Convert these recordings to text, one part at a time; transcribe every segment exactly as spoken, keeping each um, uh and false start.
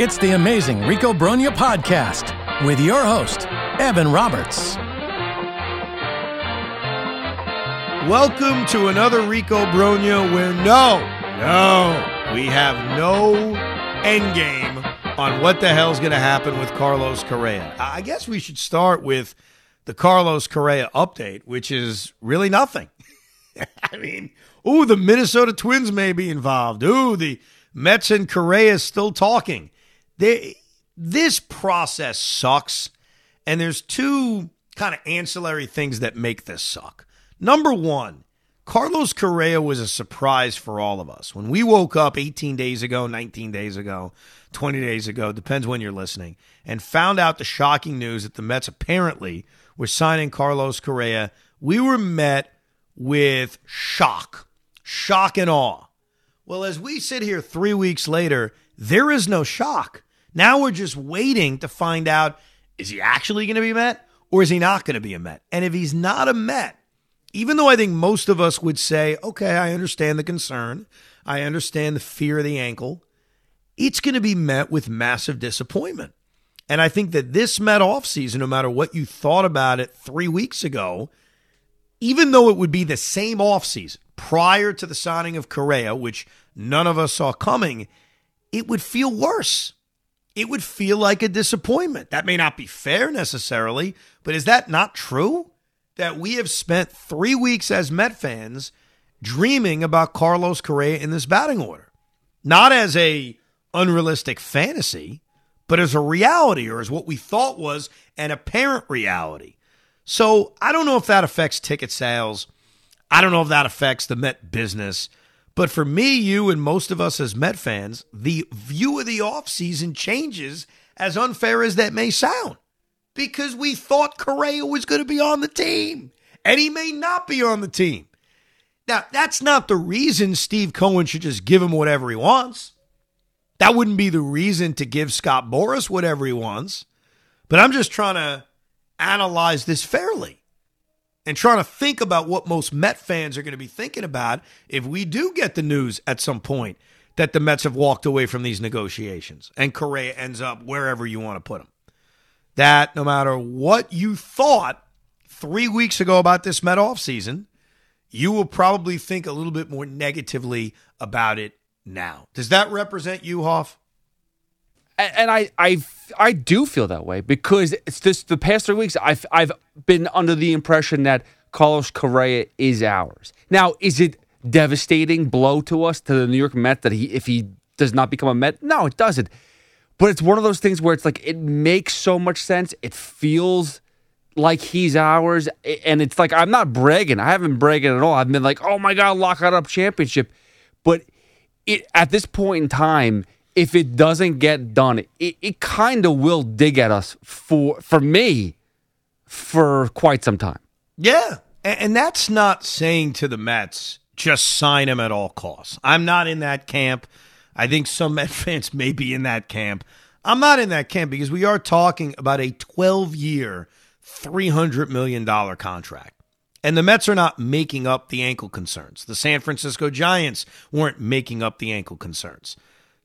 It's the Amazing Rico Brogna Podcast with your host, Evan Roberts. Welcome to another Rico Brogna where no, no, we have no endgame on what the hell's going to happen with Carlos Correa. I guess we should start with the Carlos Correa update, which is really nothing. I mean, ooh, the Minnesota Twins may be involved. Ooh, the Mets and Correa still talking. They, this process sucks, and there's two kind of ancillary things that make this suck. Number one, Carlos Correa was a surprise for all of us. When we woke up eighteen days ago, nineteen days ago, twenty days ago, depends when you're listening, and found out the shocking news that the Mets apparently were signing Carlos Correa, we were met with shock, shock and awe. Well, as we sit here three weeks later, there is no shock. Now we're just waiting to find out, is he actually going to be a Met or is he not going to be a Met? And if he's not a Met, even though I think most of us would say, okay, I understand the concern, I understand the fear of the ankle, it's going to be met with massive disappointment. And I think that this Met offseason, no matter what you thought about it three weeks ago, even though it would be the same offseason, prior to the signing of Correa, which none of us saw coming, it would feel worse. It would feel like a disappointment. That may not be fair necessarily, but is that not true? That we have spent three weeks as Met fans dreaming about Carlos Correa in this batting order. Not as a unrealistic fantasy, but as a reality, or as what we thought was an apparent reality. So I don't know if that affects ticket sales. I don't know if that affects the Met business, but for me, you, and most of us as Met fans, the view of the offseason changes, as unfair as that may sound, because we thought Correa was going to be on the team, and he may not be on the team. Now, that's not the reason Steve Cohen should just give him whatever he wants. That wouldn't be the reason to give Scott Boras whatever he wants, but I'm just trying to analyze this fairly. And trying to think about what most Met fans are going to be thinking about if we do get the news at some point that the Mets have walked away from these negotiations and Correa ends up wherever you want to put him. That no matter what you thought three weeks ago about this Met offseason, you will probably think a little bit more negatively about it now. Does that represent you, Hoff? And I, I, I do feel that way because it's just the past three weeks I've I've been under the impression that Carlos Correa is ours. Now, is it devastating blow to us, to the New York Mets, that he if he does not become a Met? No, it doesn't. But it's one of those things where it's like it makes so much sense. It feels like he's ours, and it's like I'm not bragging. I haven't been bragging at all. I've been like, oh my God, lock it up championship. But it, at this point in time, if it doesn't get done, it, it kind of will dig at us for for me for quite some time. Yeah, and, and that's not saying to the Mets, just sign him at all costs. I'm not in that camp. I think some Met fans may be in that camp. I'm not in that camp because we are talking about a twelve-year, three hundred million dollars contract. And the Mets are not making up the ankle concerns. The San Francisco Giants weren't making up the ankle concerns.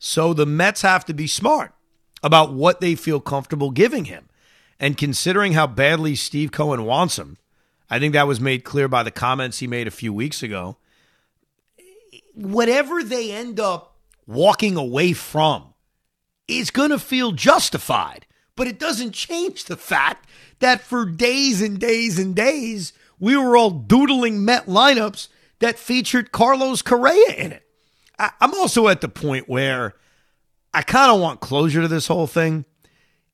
So the Mets have to be smart about what they feel comfortable giving him. And considering how badly Steve Cohen wants him, I think that was made clear by the comments he made a few weeks ago. Whatever they end up walking away from is going to feel justified. But it doesn't change the fact that for days and days and days, we were all doodling Met lineups that featured Carlos Correa in it. I'm also at the point where I kind of want closure to this whole thing.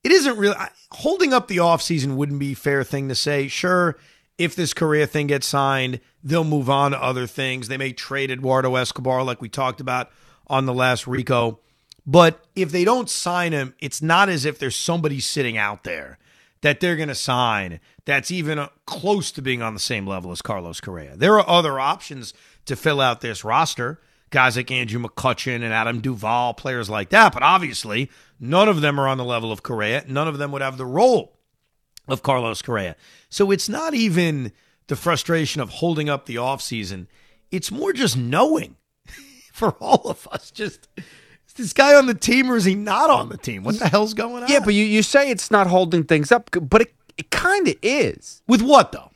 It isn't really holding up the offseason wouldn't be a fair thing to say. Sure, if this Correa thing gets signed, they'll move on to other things. They may trade Eduardo Escobar like we talked about on the last Rico. But if they don't sign him, it's not as if there's somebody sitting out there that they're going to sign that's even close to being on the same level as Carlos Correa. There are other options to fill out this roster. Guys like Andrew McCutchen and Adam Duvall, players like that. But obviously, none of them are on the level of Correa. None of them would have the role of Carlos Correa. So it's not even the frustration of holding up the offseason. It's more just knowing for all of us. Just this guy on the team or is he not on the team? What the hell's going on? Yeah, but you, you say it's not holding things up, but it, it kind of is. With what, though?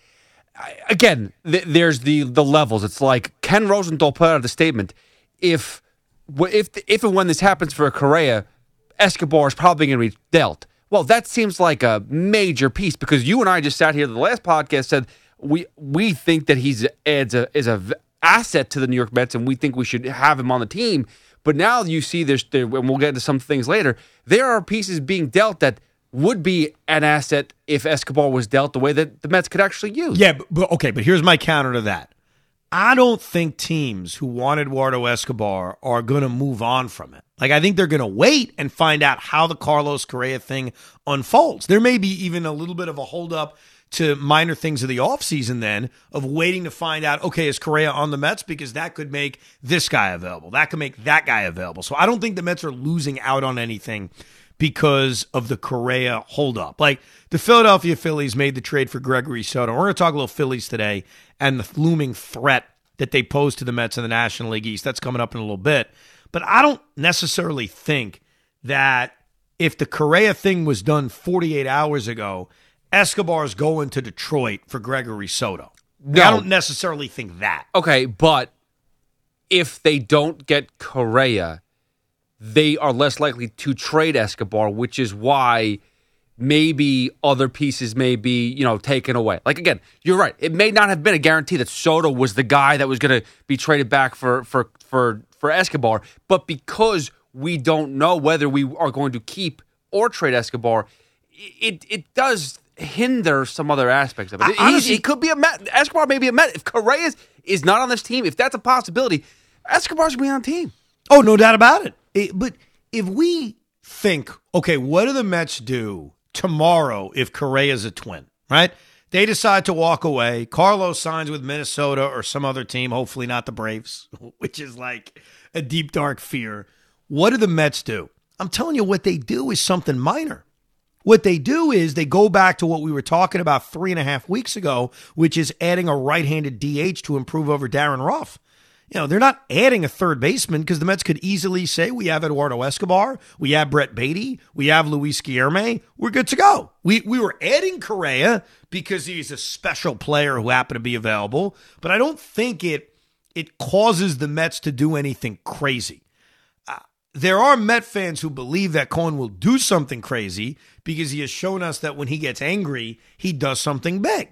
I, again, th- there's the, the levels. It's like Ken Rosenthal put out the statement, if, if, if and when this happens for a Correa, Escobar is probably going to be dealt. Well, that seems like a major piece because you and I just sat here the last podcast said we we think that he's adds a, is a asset to the New York Mets and we think we should have him on the team. But now you see there's there, and we'll get into some things later. There are pieces being dealt that would be an asset if Escobar was dealt the way that the Mets could actually use. Yeah, but, but okay, but here's my counter to that. I don't think teams who want Eduardo Escobar are going to move on from it. Like, I think they're going to wait and find out how the Carlos Correa thing unfolds. There may be even a little bit of a holdup to minor things of the offseason then of waiting to find out, okay, is Correa on the Mets? Because that could make this guy available. That could make that guy available. So I don't think the Mets are losing out on anything because of the Correa holdup. Like, the Philadelphia Phillies made the trade for Gregory Soto. We're going to talk a little Phillies today and the looming threat that they pose to the Mets in the National League East. That's coming up in a little bit. But I don't necessarily think that if the Correa thing was done forty-eight hours ago, Escobar's going to Detroit for Gregory Soto. No. I don't necessarily think that. Okay, but if they don't get Correa, they are less likely to trade Escobar, which is why maybe other pieces may be, you know, taken away. Like, again, you're right. It may not have been a guarantee that Soto was the guy that was going to be traded back for for for for Escobar, but because we don't know whether we are going to keep or trade Escobar, it it does hinder some other aspects of it. I, honestly, it could be a Met. Escobar may be a Met. If Correa is, is not on this team, if that's a possibility, Escobar's going to be on the team. Oh, no doubt about it. It, but if we think, okay, what do the Mets do tomorrow if Correa's a Twin, right? They decide to walk away. Carlos signs with Minnesota or some other team, hopefully not the Braves, which is like a deep, dark fear. What do the Mets do? I'm telling you what they do is something minor. What they do is they go back to what we were talking about three and a half weeks ago, which is adding a right-handed D H to improve over Darren Ruff. You know, they're not adding a third baseman because the Mets could easily say, we have Eduardo Escobar, we have Brett Beatty, we have Luis Guillerme, we're good to go. We we were adding Correa because he's a special player who happened to be available, but I don't think it, it causes the Mets to do anything crazy. Uh, there are Met fans who believe that Cohen will do something crazy because he has shown us that when he gets angry, he does something big.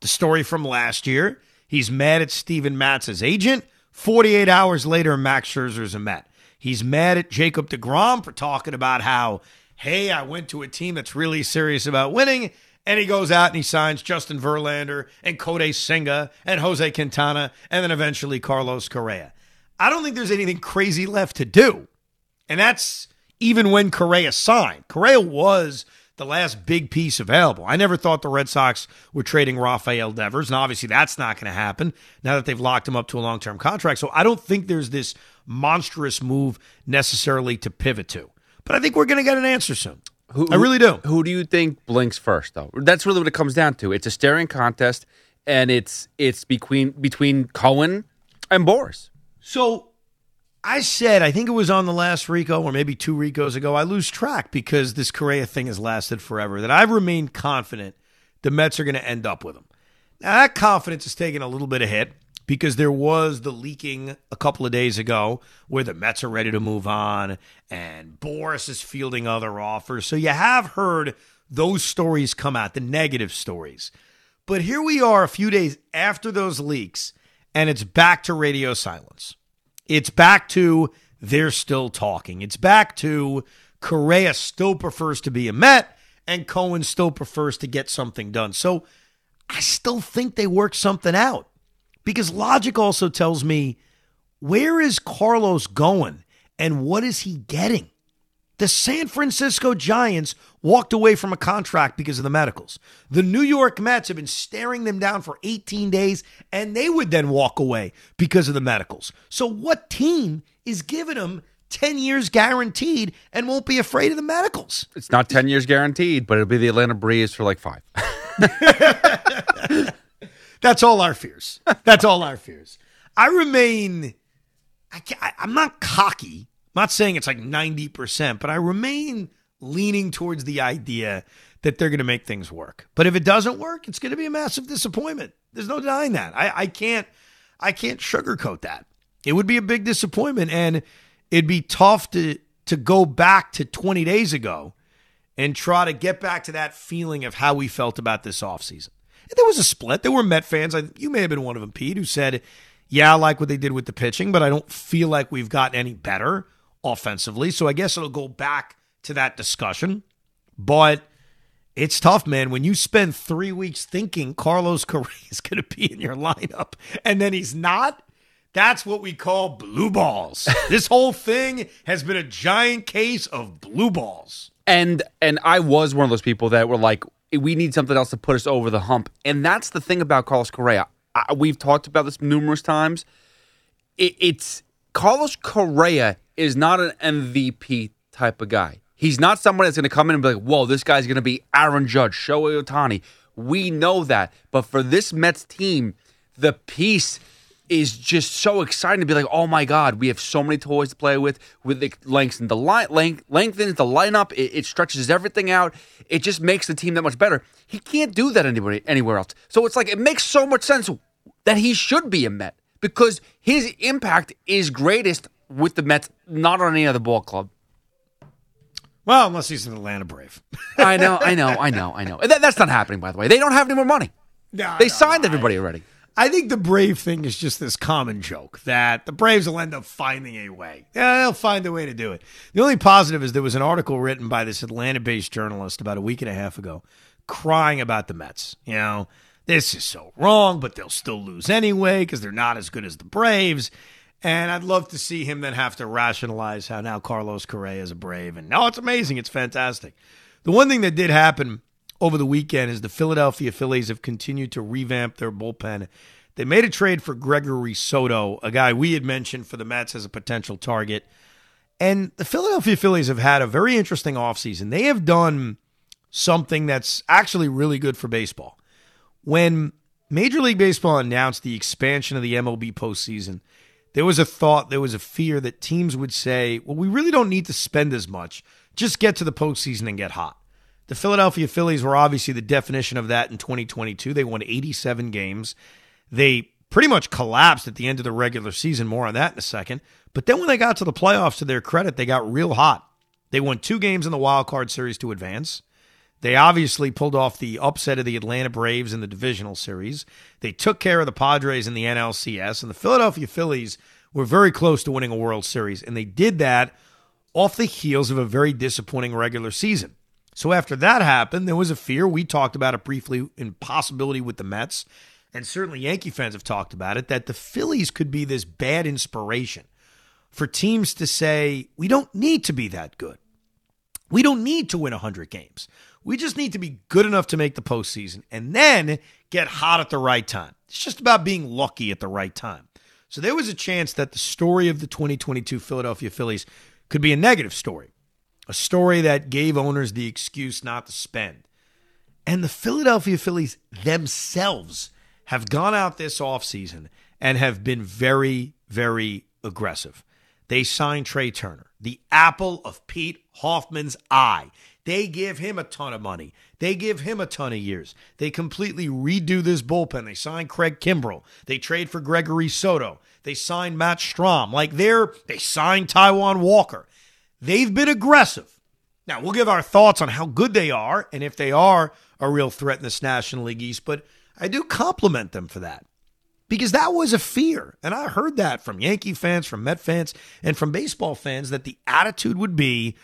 The story from last year, he's mad at Steven Matz's agent. forty-eight hours later, Max Scherzer's a Met. He's mad at Jacob deGrom for talking about how, hey, I went to a team that's really serious about winning, and he goes out and he signs Justin Verlander and Kodai Senga and Jose Quintana and then eventually Carlos Correa. I don't think there's anything crazy left to do, and that's even when Correa signed. Correa was the last big piece available. I never thought the Red Sox were trading Rafael Devers, and obviously that's not going to happen now that they've locked him up to a long-term contract. So I don't think there's this monstrous move necessarily to pivot to. But I think we're going to get an answer soon. Who, I really do. Who do you think blinks first, though? That's really what it comes down to. It's a staring contest, and it's it's between between Cohen and Boras. So I said, I think it was on the last Rico or maybe two Ricos ago, I lose track because this Correa thing has lasted forever, that I've remained confident the Mets are going to end up with him. Now, that confidence has taken a little bit of hit because there was the leaking a couple of days ago where the Mets are ready to move on and Boras is fielding other offers. So you have heard those stories come out, the negative stories. But here we are a few days after those leaks, and it's back to radio silence. It's back to they're still talking. It's back to Correa still prefers to be a Met and Cohen still prefers to get something done. So I still think they work something out because logic also tells me where is Carlos going and what is he getting? The San Francisco Giants walked away from a contract because of the medicals. The New York Mets have been staring them down for eighteen days, and they would then walk away because of the medicals. So what team is giving them ten years guaranteed and won't be afraid of the medicals? It's not ten years guaranteed, but it'll be the Atlanta Braves for like five. That's all our fears. That's all our fears. I remain, I can't, I, I'm not cocky. I'm not saying it's like ninety percent, but I remain leaning towards the idea that they're going to make things work. But if it doesn't work, it's going to be a massive disappointment. There's no denying that. I, I can't I can't sugarcoat that. It would be a big disappointment, and it'd be tough to to go back to twenty days ago and try to get back to that feeling of how we felt about this offseason. There was a split. There were Met fans. I, you may have been one of them, Pete, who said, yeah, I like what they did with the pitching, but I don't feel like we've gotten any better offensively. So I guess it'll go back to that discussion. But it's tough, man. When you spend three weeks thinking Carlos Correa is going to be in your lineup and then he's not, that's what we call blue balls. This whole thing has been a giant case of blue balls. And and I was one of those people that were like, we need something else to put us over the hump. And that's the thing about Carlos Correa. I, we've talked about this numerous times. It, it's Carlos Correa is not an M V P type of guy. He's not someone that's going to come in and be like, whoa, this guy's going to be Aaron Judge, Shohei Ohtani. We know that. But for this Mets team, the piece is just so exciting to be like, oh my God, we have so many toys to play with. With the lengths and the line, length, lengthens the lineup. It, it stretches everything out. It just makes the team that much better. He can't do that anywhere, anywhere else. So it's like, it makes so much sense that he should be a Met because his impact is greatest with the Mets, not on any other ball club. Well, unless he's an Atlanta Brave. I know, I know, I know, I know. That, that's not happening, by the way. They don't have any more money. No, they no, signed no, everybody I, already. I think the Brave thing is just this common joke that the Braves will end up finding a way. Yeah, they'll find a way to do it. The only positive is there was an article written by this Atlanta-based journalist about a week and a half ago crying about the Mets. You know, this is so wrong, but they'll still lose anyway because they're not as good as the Braves. And I'd love to see him then have to rationalize how now Carlos Correa is a Brave. And no, it's amazing. It's fantastic. The one thing that did happen over the weekend is the Philadelphia Phillies have continued to revamp their bullpen. They made a trade for Gregory Soto, a guy we had mentioned for the Mets as a potential target. And the Philadelphia Phillies have had a very interesting offseason. They have done something that's actually really good for baseball. When Major League Baseball announced the expansion of the M L B postseason, there was a thought, there was a fear that teams would say, well, we really don't need to spend as much. Just get to the postseason and get hot. The Philadelphia Phillies were obviously the definition of that in twenty twenty-two. They won eighty-seven games. They pretty much collapsed at the end of the regular season. More on that in a second. But then when they got to the playoffs, to their credit, they got real hot. They won two games in the wild card series to advance. They obviously pulled off the upset of the Atlanta Braves in the divisional series. They took care of the Padres in the N L C S, and the Philadelphia Phillies were very close to winning a World Series, and they did that off the heels of a very disappointing regular season. So after that happened, there was a fear. We talked about it briefly in possibility with the Mets, and certainly Yankee fans have talked about it, that the Phillies could be this bad inspiration for teams to say, we don't need to be that good. We don't need to win one hundred games. We just need to be good enough to make the postseason and then get hot at the right time. It's just about being lucky at the right time. So there was a chance that the story of the twenty twenty-two Philadelphia Phillies could be a negative story, a story that gave owners the excuse not to spend. And the Philadelphia Phillies themselves have gone out this offseason and have been very, very aggressive. They signed Trea Turner, the apple of Pete Hoffman's eye. They give him a ton of money. They give him a ton of years. They completely redo this bullpen. They sign Craig Kimbrell. They trade for Gregory Soto. They sign Matt Strom. Like they're, they sign Taijuan Walker. They've been aggressive. Now, we'll give our thoughts on how good they are and if they are a real threat in this National League East, but I do compliment them for that. Because that was a fear, and I heard that from Yankee fans, from Met fans, and from baseball fans, that the attitude would be,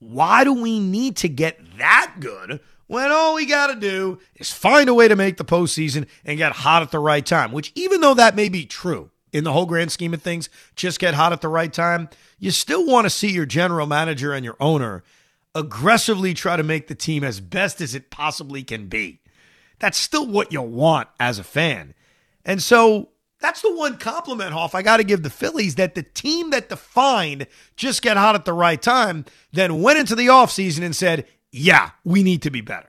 why do we need to get that good when all we got to do is find a way to make the postseason and get hot at the right time? Which, even though that may be true in the whole grand scheme of things, just get hot at the right time, you still want to see your general manager and your owner aggressively try to make the team as best as it possibly can be. That's still what you want as a fan. And so that's the one compliment, Hoff, I got to give the Phillies, that the team that defined just get hot at the right time then went into the offseason and said, yeah, we need to be better.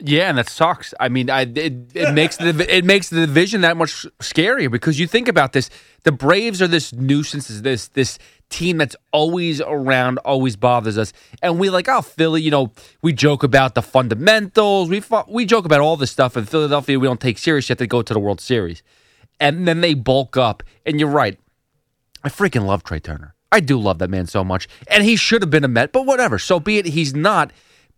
Yeah, and that sucks. I mean, I it, it makes the it makes the division that much scarier, because you think about this: the Braves are this nuisance, this this team that's always around, always bothers us, and we like, oh, Philly. You know, we joke about the fundamentals, we we joke about all this stuff, and Philadelphia we don't take serious. You have to go to the World Series, and then they bulk up. And you're right, I freaking love Trea Turner. I do love that man so much, and he should have been a Met, but whatever. So be it. He's not.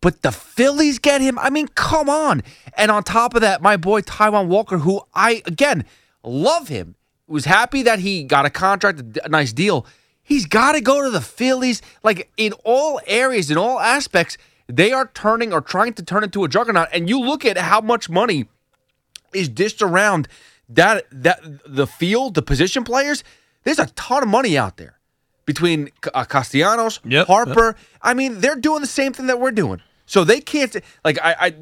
But the Phillies get him? I mean, come on. And on top of that, my boy Taijuan Walker, who I, again, love him, was happy that he got a contract, a nice deal. He's got to go to the Phillies. Like, in all areas, in all aspects, they are turning or trying to turn into a juggernaut. And you look at how much money is dished around that, that the field, the position players. There's a ton of money out there between uh, Castellanos, yep, Harper. Yep. I mean, they're doing the same thing that we're doing. So they can't, like, I, I,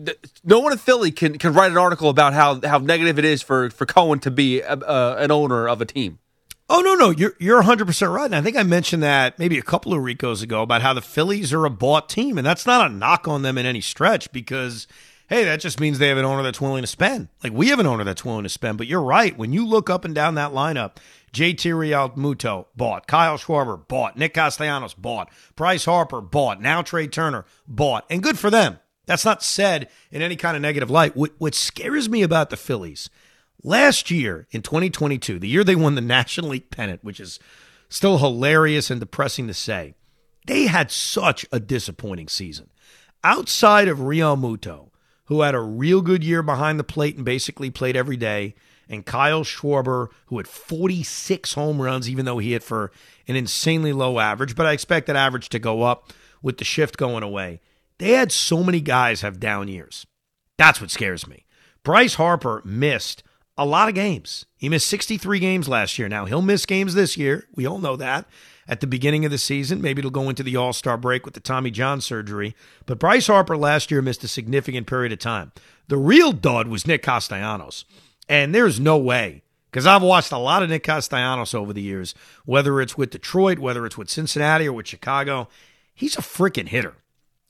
no one in Philly can, can write an article about how, how negative it is for, for Cohen to be a, uh, an owner of a team. Oh, no, no, you're you're one hundred percent right. And I think I mentioned that maybe a couple of Ricos ago about how the Phillies are a bought team, and that's not a knock on them in any stretch, because, hey, that just means they have an owner that's willing to spend. Like, we have an owner that's willing to spend, but you're right. When you look up and down that lineup, J T Realmuto bought. Kyle Schwarber bought. Nick Castellanos bought. Bryce Harper bought. Now Trea Turner bought. And good for them. That's not said in any kind of negative light. What, what scares me about the Phillies, last year in twenty twenty-two, the year they won the National League pennant, which is still hilarious and depressing to say, they had such a disappointing season. Outside of Realmuto, who had a real good year behind the plate and basically played every day, and Kyle Schwarber, who had forty-six home runs, even though he hit for an insanely low average, but I expect that average to go up with the shift going away. They had so many guys have down years. That's what scares me. Bryce Harper missed a lot of games. He missed sixty-three games last year. Now, he'll miss games this year. We all know that. At the beginning of the season, maybe it'll go into the All-Star break with the Tommy John surgery. But Bryce Harper last year missed a significant period of time. The real dud was Nick Castellanos. And there's no way, because I've watched a lot of Nick Castellanos over the years, whether it's with Detroit, whether it's with Cincinnati or with Chicago, he's a freaking hitter.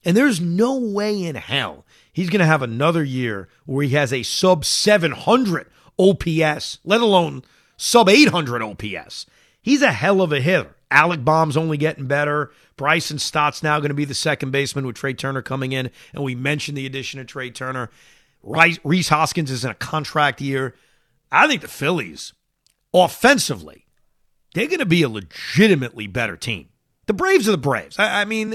And there's no way in hell he's going to have another year where he has a sub seven hundred O P S, let alone sub eight hundred O P S. He's a hell of a hitter. Alec Baum's only getting better. Bryson Stott's now going to be the second baseman with Trea Turner coming in, and we mentioned the addition of Trea Turner. Rhys Hoskins is in a contract year. I think the Phillies, offensively, they're going to be a legitimately better team. The Braves are the Braves. I, I mean,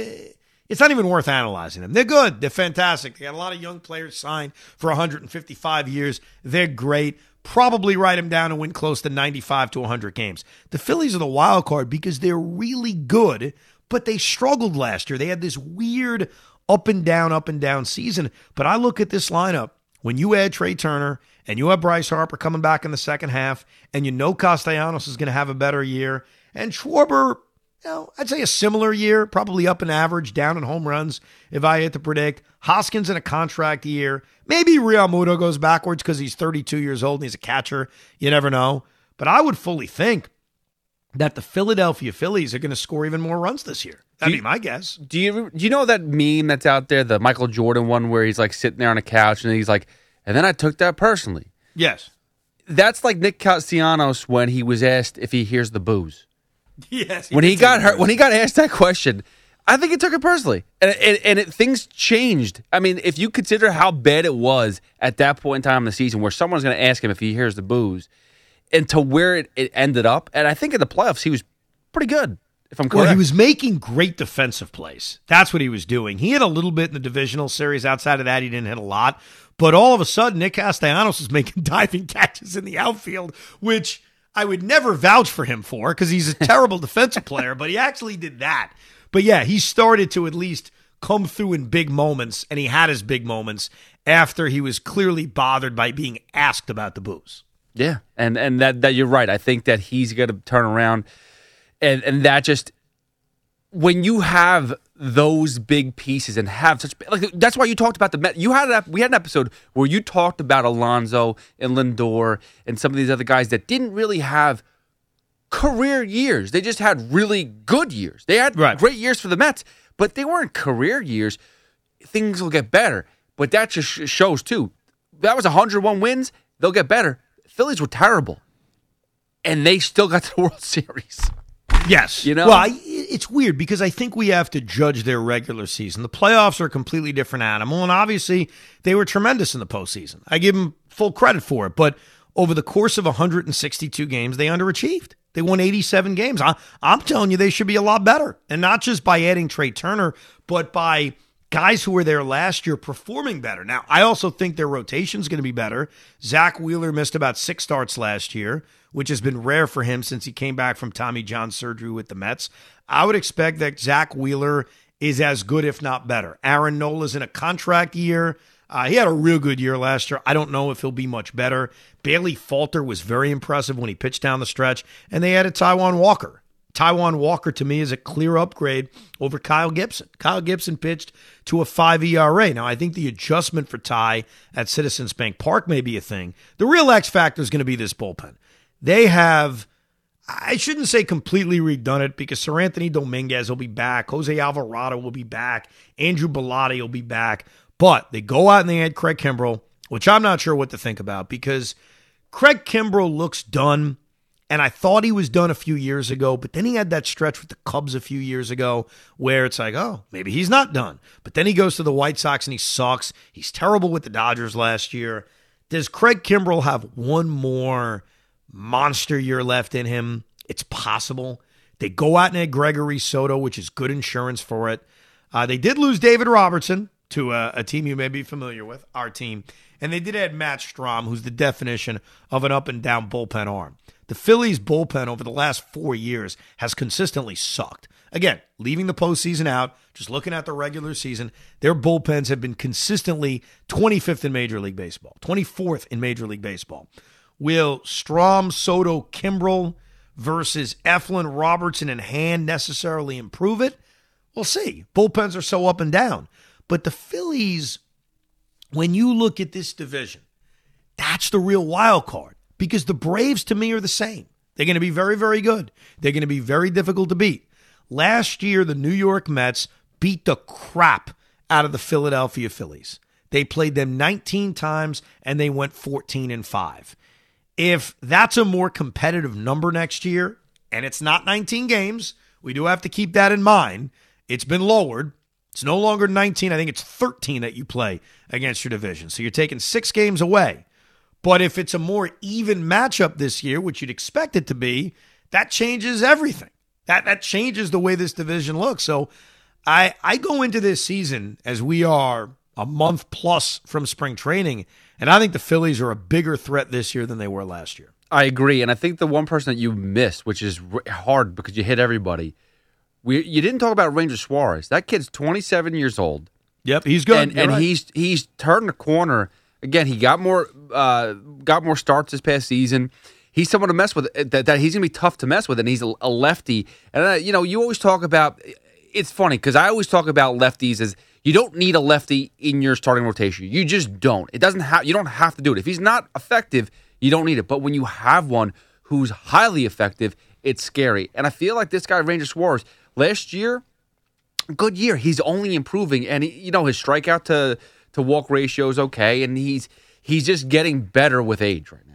it's not even worth analyzing them. They're good. They're fantastic. They got a lot of young players signed for one hundred fifty-five years. They're great. Probably write them down and win close to ninety-five to one hundred games. The Phillies are the wild card because they're really good, but they struggled last year. They had this weird up and down, up and down season. But I look at this lineup, when you add Trea Turner and you have Bryce Harper coming back in the second half, and you know Castellanos is going to have a better year, and Schwarber, you know, I'd say a similar year, probably up in average, down in home runs, if I had to predict. Hoskins in a contract year. Maybe Realmuto goes backwards because he's thirty-two years old and he's a catcher. You never know. But I would fully think that the Philadelphia Phillies are going to score even more runs this year. That'd be my guess. Do you do you know that meme that's out there, the Michael Jordan one, where he's like sitting there on a couch and he's like, and then I took that personally? Yes. That's like Nick Castellanos when he was asked if he hears the boos. Yes. He when he got hurt, when he got asked that question, I think he took it personally. And, and, and it, things changed. I mean, if you consider how bad it was at that point in time in the season where someone's going to ask him if he hears the boos, and to where it, it ended up, and I think in the playoffs he was pretty good. If I'm correct. Well, he was making great defensive plays. That's what he was doing. He hit a little bit in the divisional series. Outside of that, he didn't hit a lot. But all of a sudden, Nick Castellanos is making diving catches in the outfield, which I would never vouch for him for because he's a terrible defensive player, but he actually did that. But yeah, he started to at least come through in big moments, and he had his big moments after he was clearly bothered by being asked about the boos. Yeah, and and that, that you're right. I think that he's going to turn around. And and that just, when you have those big pieces and have such, like, that's why you talked about the Met. You had a, we had an episode where you talked about Alonso and Lindor and some of these other guys that didn't really have career years. They just had really good years. They had right. great years for the Mets, but they weren't career years. Things will get better. What that just shows, too, that was one hundred one wins. They'll get better. Phillies were terrible, and they still got to the World Series. Yes. You know? Well, I, it's weird because I think we have to judge their regular season. The playoffs are a completely different animal, and obviously they were tremendous in the postseason. I give them full credit for it, but over the course of one hundred sixty-two games, they underachieved. They won eighty-seven games. I, I'm telling you, they should be a lot better, and not just by adding Trea Turner, but by guys who were there last year performing better. Now, I also think their rotation's going to be better. Zach Wheeler missed about six starts last year, which has been rare for him since he came back from Tommy John surgery with the Mets. I would expect that Zach Wheeler is as good, if not better. Aaron Nola's in a contract year. Uh, he had a real good year last year. I don't know if he'll be much better. Bailey Falter was very impressive when he pitched down the stretch, and they added Taijuan Walker. Taijuan Walker, to me, is a clear upgrade over Kyle Gibson. Kyle Gibson pitched to a five E R A. Now, I think the adjustment for Ty at Citizens Bank Park may be a thing. The real X factor is going to be this bullpen. They have, I shouldn't say completely redone it, because Sir Anthony Dominguez will be back. Jose Alvarado will be back. Andrew Bellotti will be back. But they go out and they add Craig Kimbrell, which I'm not sure what to think about, because Craig Kimbrell looks done. And I thought he was done a few years ago, but then he had that stretch with the Cubs a few years ago where it's like, oh, maybe he's not done. But then he goes to the White Sox and he sucks. He's terrible with the Dodgers last year. Does Craig Kimbrell have one more monster year left in him? It's possible. They go out and add Gregory Soto, which is good insurance for it. Uh, they did lose David Robertson to a, a team you may be familiar with, our team. And they did add Matt Strom, who's the definition of an up-and-down bullpen arm. The Phillies' bullpen over the last four years has consistently sucked. Again, leaving the postseason out, just looking at the regular season, their bullpens have been consistently twenty-fifth in Major League Baseball, twenty-fourth in Major League Baseball. Will Strom, Soto, Kimbrell versus Eflin, Robertson, and Hand necessarily improve it? We'll see. Bullpens are so up and down. But the Phillies, when you look at this division, that's the real wild card. Because the Braves, to me, are the same. They're going to be very, very good. They're going to be very difficult to beat. Last year, the New York Mets beat the crap out of the Philadelphia Phillies. They played them nineteen times, and they went fourteen and five. If that's a more competitive number next year, and it's not nineteen games, we do have to keep that in mind. It's been lowered. It's no longer nineteen. I think it's thirteen that you play against your division. So you're taking six games away. But if it's a more even matchup this year, which you'd expect it to be, that changes everything. That that changes the way this division looks. So I I go into this season as we are a month plus from spring training, and I think the Phillies are a bigger threat this year than they were last year. I agree, and I think the one person that you missed, which is hard because you hit everybody, we you didn't talk about Ranger Suarez. That kid's twenty-seven years old. Yep, he's good. And, and right. he's he's turned the corner. Again, he got more uh, got more starts this past season. He's someone to mess with. That, that he's going to be tough to mess with, and he's a, a lefty. And uh, you know, you always talk about. It's funny because I always talk about lefties as you don't need a lefty in your starting rotation. You just don't. It doesn't have. You don't have to do it. If he's not effective, you don't need it. But when you have one who's highly effective, it's scary. And I feel like this guy, Ranger Suarez, last year, good year. He's only improving, and he, you know, his strikeout to. to walk ratio is okay, and he's he's just getting better with age right now.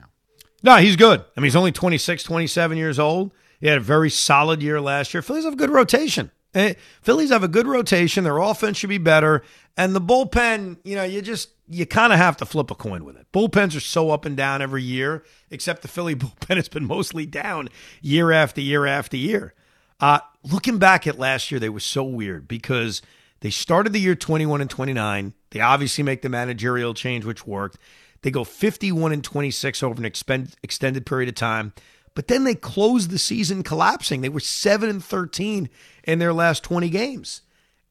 No, he's good. I mean, he's only twenty-six, twenty-seven years old. He had a very solid year last year. Phillies have a good rotation. Hey, Phillies have a good rotation. Their offense should be better. And the bullpen, you know, you just, you kind of have to flip a coin with it. Bullpens are so up and down every year, except the Philly bullpen has been mostly down year after year after year. Uh, looking back at last year, they were so weird because they started the year twenty-one and twenty-nine. They obviously make the managerial change, which worked. They go fifty-one and twenty-six over an expend- extended period of time. But then they closed the season collapsing. They were seven and thirteen in their last twenty games.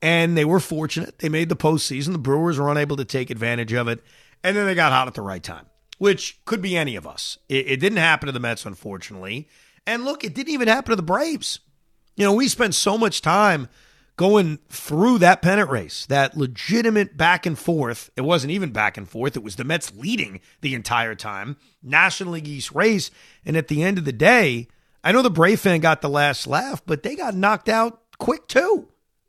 And they were fortunate. They made the postseason. The Brewers were unable to take advantage of it. And then they got hot at the right time, which could be any of us. It, it didn't happen to the Mets, unfortunately. And look, it didn't even happen to the Braves. You know, we spent so much time going through that pennant race, that legitimate back and forth. It wasn't even back and forth. It was the Mets leading the entire time, National League East race. And at the end of the day, I know the Brave fan got the last laugh, but they got knocked out quick too.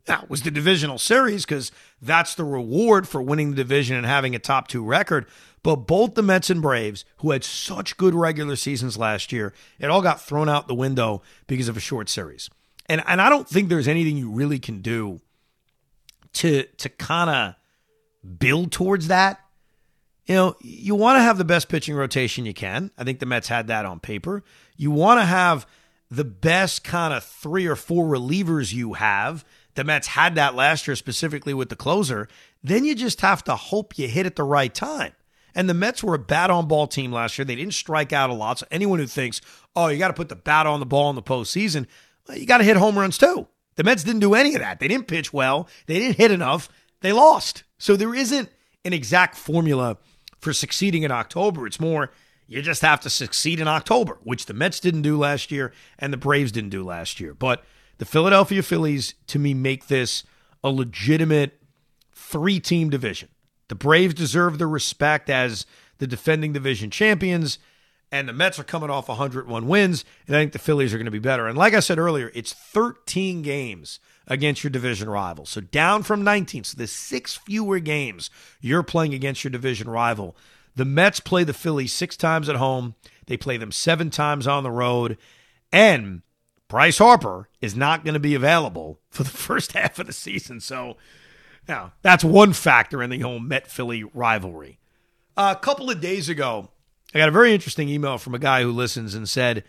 Now, it was the divisional series because that's the reward for winning the division and having a top two record. But both the Mets and Braves, who had such good regular seasons last year, it all got thrown out the window because of a short series. And and I don't think there's anything you really can do to to kind of build towards that. You know, you want to have the best pitching rotation you can. I think the Mets had that on paper. You want to have the best kind of three or four relievers you have. The Mets had that last year, specifically with the closer. Then you just have to hope you hit at the right time. And the Mets were a bat-on-ball team last year. They didn't strike out a lot. So anyone who thinks, oh, you got to put the bat on the ball in the postseason, well, you got to hit home runs too. The Mets didn't do any of that. They didn't pitch well. They didn't hit enough. They lost. So there isn't an exact formula for succeeding in October. It's more, you just have to succeed in October, which the Mets didn't do last year and the Braves didn't do last year. But the Philadelphia Phillies, to me, make this a legitimate three-team division. The Braves deserve their respect as the defending division champions, and the Mets are coming off one hundred one wins, and I think the Phillies are going to be better. And like I said earlier, it's thirteen games against your division rival. So down from nineteen, so there's six fewer games you're playing against your division rival. The Mets play the Phillies six times at home. They play them seven times on the road. And Bryce Harper is not going to be available for the first half of the season. So now that's one factor in the whole Met-Philly rivalry. Uh, a couple of days ago, I got a very interesting email from a guy who listens and said,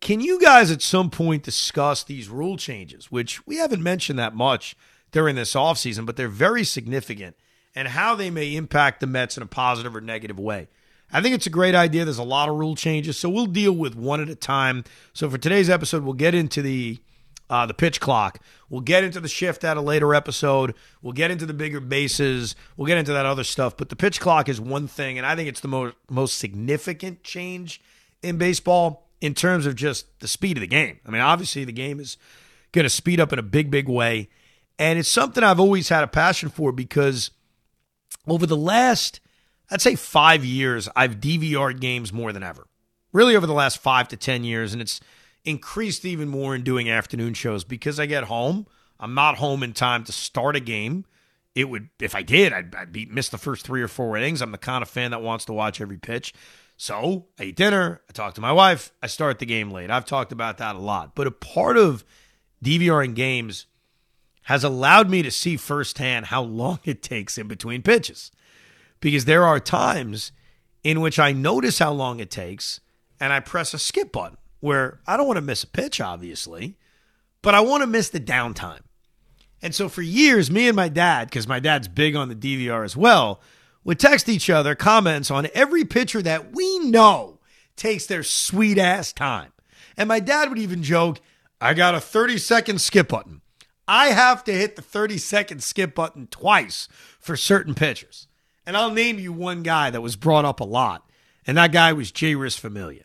can you guys at some point discuss these rule changes, which we haven't mentioned that much during this offseason, but they're very significant, and how they may impact the Mets in a positive or negative way? I think it's a great idea. There's a lot of rule changes, so we'll deal with one at a time. So for today's episode, we'll get into the uh, the pitch clock. We'll get into the shift at a later episode. We'll get into the bigger bases. We'll get into that other stuff. But the pitch clock is one thing, and I think it's the most most significant change in baseball in terms of just the speed of the game. I mean, obviously the game is going to speed up in a big, big way. And it's something I've always had a passion for because over the last, I'd say five years, I've D V R'd games more than ever. Really over the last five to ten years, and it's increased even more in doing afternoon shows because I get home. I'm not home in time to start a game. It would, if I did, I'd, I'd be, miss the first three or four innings. I'm the kind of fan that wants to watch every pitch. So I eat dinner, I talk to my wife, I start the game late. I've talked about that a lot. But a part of DVRing games has allowed me to see firsthand how long it takes in between pitches. Because there are times in which I notice how long it takes and I press a skip button where I don't want to miss a pitch, obviously, but I want to miss the downtime. And so for years, me and my dad, because my dad's big on the D V R as well, would text each other comments on every pitcher that we know takes their sweet ass time. And my dad would even joke, I got a thirty-second skip button. I have to hit the thirty-second skip button twice for certain pitchers. And I'll name you one guy that was brought up a lot, and that guy was Jeurys Familia.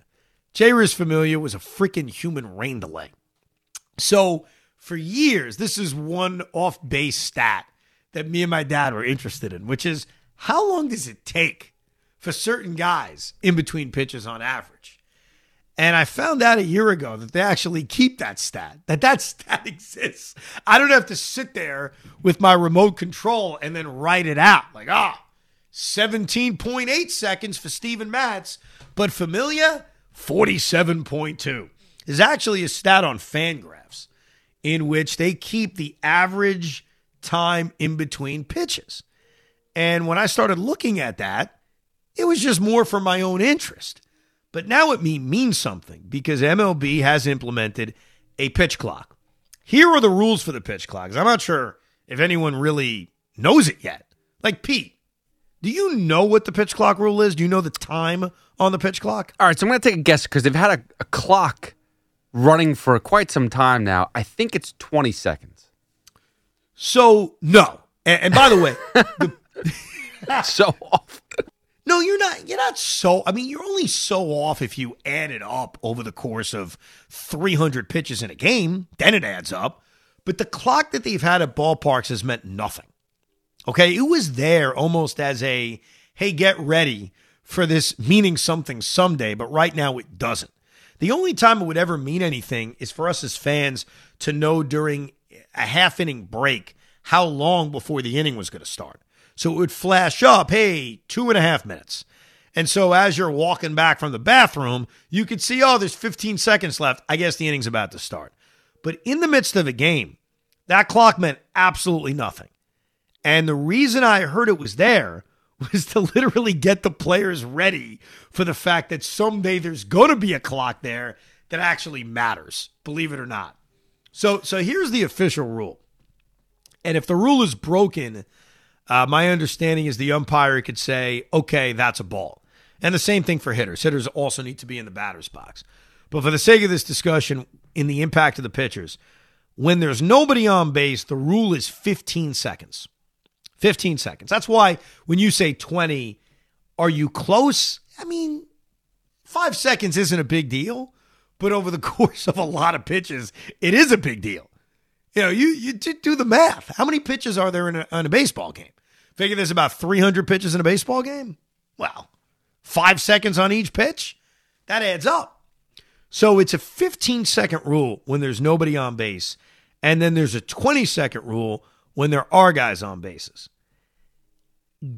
Jeurys Familia was a freaking human rain delay. So for years, this is one off-base stat that me and my dad were interested in, which is how long does it take for certain guys in between pitches on average? And I found out a year ago that they actually keep that stat, that that stat exists. I don't have to sit there with my remote control and then write it out like, ah, oh, seventeen point eight seconds for Steven Matz, but Familia, forty-seven point two. There's actually a stat on FanGraphs in which they keep the average time in between pitches. And when I started looking at that, it was just more for my own interest. But now it means something because M L B has implemented a pitch clock. Here are the rules for the pitch clocks. I'm not sure if anyone really knows it yet. Like Pete, do you know what the pitch clock rule is? Do you know the time on the pitch clock? All right, so I'm going to take a guess because they've had a, a clock running for quite some time now. I think it's twenty seconds. So, no. And, and by the way, the, so off. No, you're not. You're not so. I mean, you're only so off if you add it up over the course of three hundred pitches in a game. Then it adds up. But the clock that they've had at ballparks has meant nothing. Okay, it was there almost as a, hey, get ready for this meaning something someday, but right now it doesn't. The only time it would ever mean anything is for us as fans to know during a half inning break how long before the inning was going to start. So it would flash up, hey, two and a half minutes. And so as you're walking back from the bathroom, you could see, oh, there's fifteen seconds left. I guess the inning's about to start. But in the midst of a game, that clock meant absolutely nothing. And the reason I heard it was there was to literally get the players ready for the fact that someday there's going to be a clock there that actually matters, believe it or not. So, so here's the official rule. And if the rule is broken, uh, my understanding is the umpire could say, okay, that's a ball. And the same thing for hitters. Hitters also need to be in the batter's box. But for the sake of this discussion, in the impact of the pitchers, when there's nobody on base, the rule is fifteen seconds. fifteen seconds. That's why when you say twenty, are you close? I mean, five seconds isn't a big deal, but over the course of a lot of pitches, it is a big deal. You know, you, you do the math. How many pitches are there in a, in a baseball game? Figure there's about three hundred pitches in a baseball game? Well, five seconds on each pitch? That adds up. So it's a fifteen-second rule when there's nobody on base, and then there's a twenty-second rule when there are guys on bases.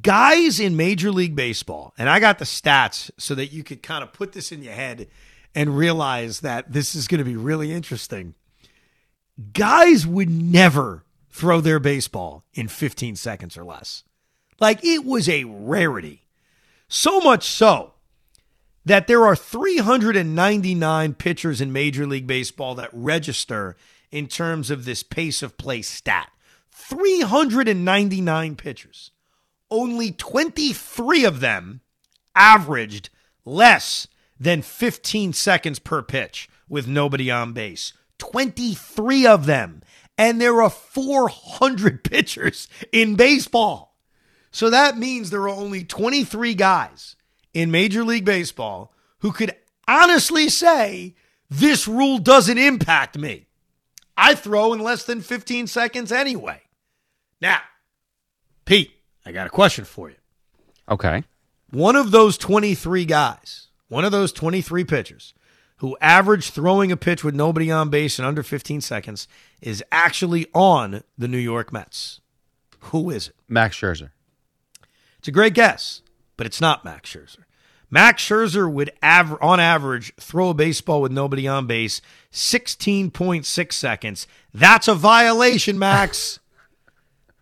Guys in Major League Baseball, and I got the stats so that you could kind of put this in your head and realize that this is going to be really interesting. Guys would never throw their baseball in fifteen seconds or less. Like, it was a rarity. So much so that there are three hundred ninety-nine pitchers in Major League Baseball that register in terms of this pace of play stat. three hundred ninety-nine pitchers. Only twenty-three of them averaged less than fifteen seconds per pitch with nobody on base. twenty-three of them. And there are four hundred pitchers in baseball. So that means there are only twenty-three guys in Major League Baseball who could honestly say, this rule doesn't impact me. I throw in less than fifteen seconds anyway. Now, Pete, I got a question for you. Okay. One of those twenty-three guys, one of those twenty-three pitchers who averaged throwing a pitch with nobody on base in under fifteen seconds is actually on the New York Mets. Who is it? Max Scherzer. It's a great guess, but it's not Max Scherzer. Max Scherzer would, av- on average, throw a baseball with nobody on base sixteen point six seconds. That's a violation, Max.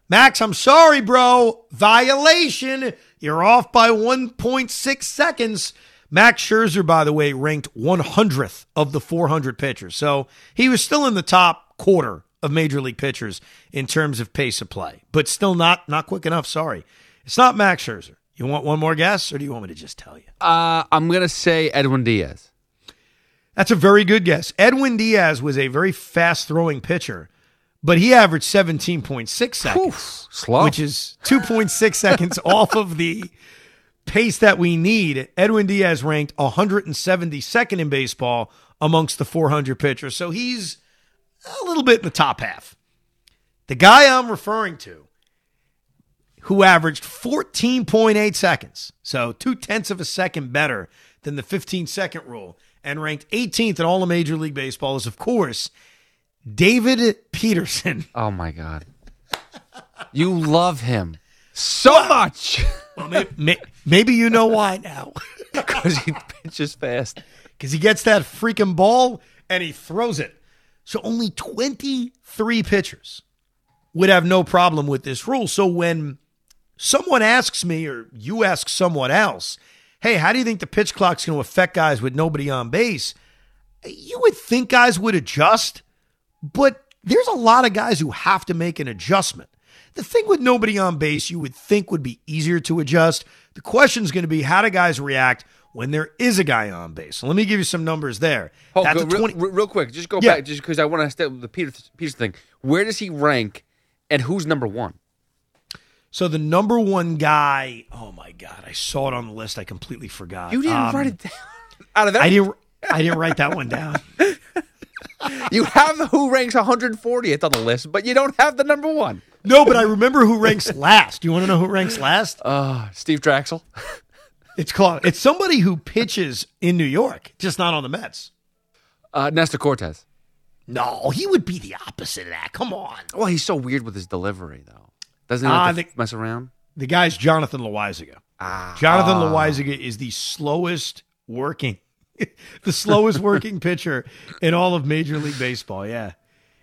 Max, I'm sorry, bro. Violation. You're off by one point six seconds. Max Scherzer, by the way, ranked one hundredth of the four hundred pitchers. So he was still in the top quarter of Major League pitchers in terms of pace of play, but still not, not quick enough. Sorry. It's not Max Scherzer. You want one more guess, or do you want me to just tell you? Uh, I'm going to say Edwin Diaz. That's a very good guess. Edwin Diaz was a very fast-throwing pitcher, but he averaged seventeen point six seconds, Oof, slow. Which is two point six seconds off of the pace that we need. Edwin Diaz ranked one hundred seventy-second in baseball amongst the four hundred pitchers, so he's a little bit in the top half. The guy I'm referring to, who averaged fourteen point eight seconds, so two-tenths of a second better than the fifteen-second rule, and ranked eighteenth in all of Major League Baseball, is, of course, David Peterson. Oh, my God. You love him so well, much. Well, maybe, may, maybe you know why now. Because he pitches fast. Because he gets that freaking ball, and he throws it. So only twenty-three pitchers would have no problem with this rule. So when someone asks me, or you ask someone else, hey, how do you think the pitch clock's going to affect guys with nobody on base? You would think guys would adjust, but there's a lot of guys who have to make an adjustment. The thing with nobody on base you would think would be easier to adjust. The question's going to be, how do guys react when there is a guy on base? So let me give you some numbers there. Oh, That's go, a twenty- real, real quick, just go yeah. back, just because I want to stay with the Peterson thing. Where does he rank, and who's number one? So the number one guy, oh my God, I saw it on the list. I completely forgot. You didn't um, write it down. Out of that, I didn't. I didn't write that one down. You have who ranks one hundred fortieth on the list, but you don't have the number one. No, but I remember who ranks last. You want to know who ranks last? Uh, Steve Draxel. It's called. It's somebody who pitches in New York, just not on the Mets. Uh, Nestor Cortes. No, he would be the opposite of that. Come on. Well, he's so weird with his delivery, though. Doesn't he uh, like to the, mess around? The guy's Jonathan Loaisiga. Ah, Jonathan uh, Loaisiga is the slowest working, the slowest working pitcher in all of Major League Baseball. Yeah,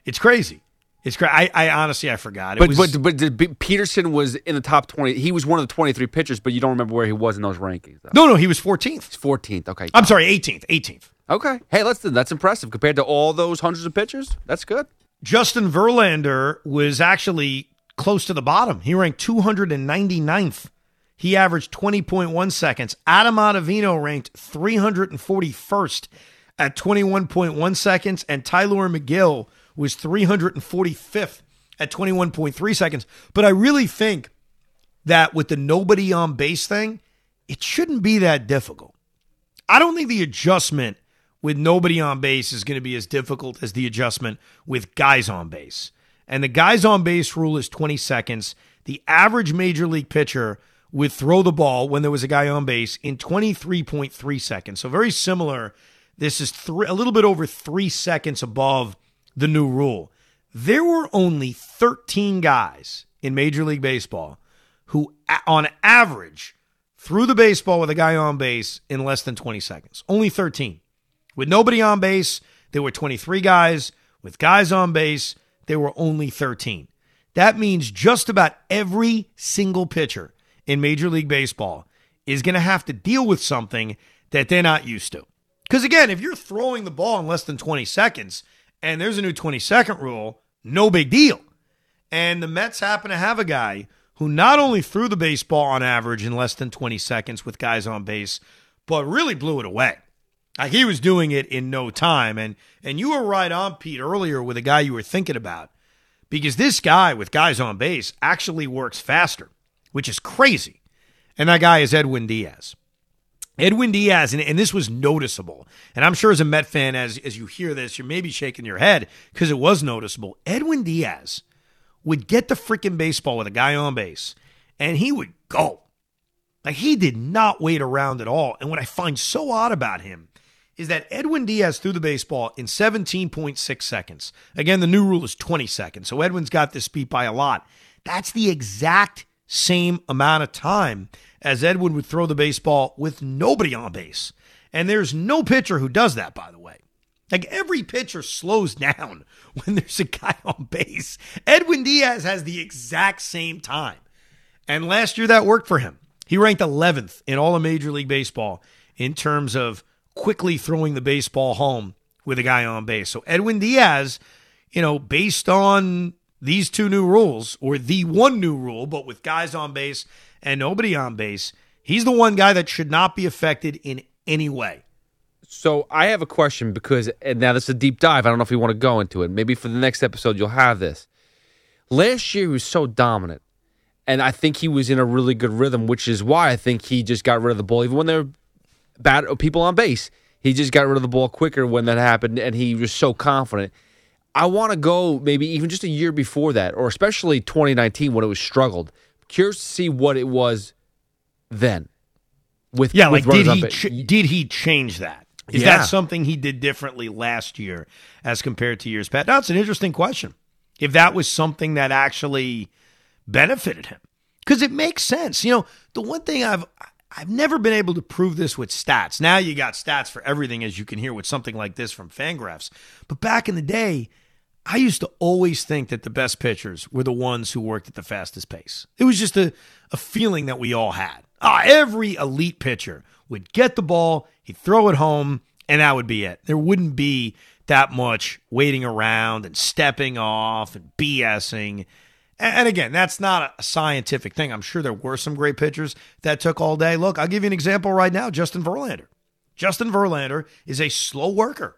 it's crazy. It's crazy. I, I honestly, I forgot. It but, was, but but but Peterson was in the top twenty. He was one of the twenty-three pitchers, but you don't remember where he was in those rankings. Though. No, no, he was fourteenth. He's fourteenth. Okay, I'm sorry, eighteenth. eighteenth. Okay. Hey, that's that's impressive compared to all those hundreds of pitchers. That's good. Justin Verlander was actually close to the bottom. He ranked two hundred ninety-ninth. He averaged twenty point one seconds. Adam Ottavino ranked three hundred forty-first at twenty-one point one seconds, and Tyler McGill was three hundred forty-fifth at twenty-one point three seconds. But I really think that with the nobody on base thing, it shouldn't be that difficult. I don't think the adjustment with nobody on base is going to be as difficult as the adjustment with guys on base. And the guys on base rule is twenty seconds. The average major league pitcher would throw the ball when there was a guy on base in twenty-three point three seconds. So very similar. This is three, a little bit over three seconds above the new rule. There were only thirteen guys in Major League Baseball who, on average, threw the baseball with a guy on base in less than twenty seconds. Only thirteen. With nobody on base, there were twenty-three guys. With guys on base, there were only thirteen. That means just about every single pitcher in Major League Baseball is going to have to deal with something that they're not used to. Because again, if you're throwing the ball in less than twenty seconds and there's a new twenty-second rule, no big deal. And the Mets happen to have a guy who not only threw the baseball on average in less than twenty seconds with guys on base, but really blew it away. Like he was doing it in no time. And, and you were right on, Pete, earlier with a guy you were thinking about. Because this guy with guys on base actually works faster, which is crazy. And that guy is Edwin Diaz. Edwin Diaz, and, and this was noticeable. And I'm sure as a Met fan, as, as you hear this, you're maybe shaking your head because it was noticeable. Edwin Diaz would get the freaking baseball with a guy on base, and he would go. Like, he did not wait around at all. And what I find so odd about him is that Edwin Diaz threw the baseball in seventeen point six seconds. Again, the new rule is twenty seconds, so Edwin's got this beat by a lot. That's the exact same amount of time as Edwin would throw the baseball with nobody on base. And there's no pitcher who does that, by the way. Like, every pitcher slows down when there's a guy on base. Edwin Diaz has the exact same time. And last year that worked for him. He ranked eleventh in all of Major League Baseball in terms of quickly throwing the baseball home with a guy on base. So Edwin Diaz, you know, based on these two new rules, or the one new rule, but with guys on base and nobody on base, he's the one guy that should not be affected in any way. So I have a question because, and now this is a deep dive. I don't know if you want to go into it. Maybe for the next episode, you'll have this. Last year, he was so dominant, and I think he was in a really good rhythm, which is why I think he just got rid of the ball. Even when there were bad people on base, he just got rid of the ball quicker when that happened, and he was so confident. I want to go maybe even just a year before that, or especially twenty nineteen when it was struggled. Curious to see what it was then. With yeah, with like did he ch- did he change that? Is yeah. that something he did differently last year as compared to years past? That's an interesting question. If that was something that actually benefited him, because it makes sense. You know, the one thing I've I've never been able to prove this with stats. Now you got stats for everything, as you can hear with something like this from FanGraphs. But back in the day, I used to always think that the best pitchers were the ones who worked at the fastest pace. It was just a, a feeling that we all had. Ah, every elite pitcher would get the ball, he'd throw it home, and that would be it. There wouldn't be that much waiting around and stepping off and BSing. And again, that's not a scientific thing. I'm sure there were some great pitchers that took all day. Look, I'll give you an example right now. Justin Verlander. Justin Verlander is a slow worker.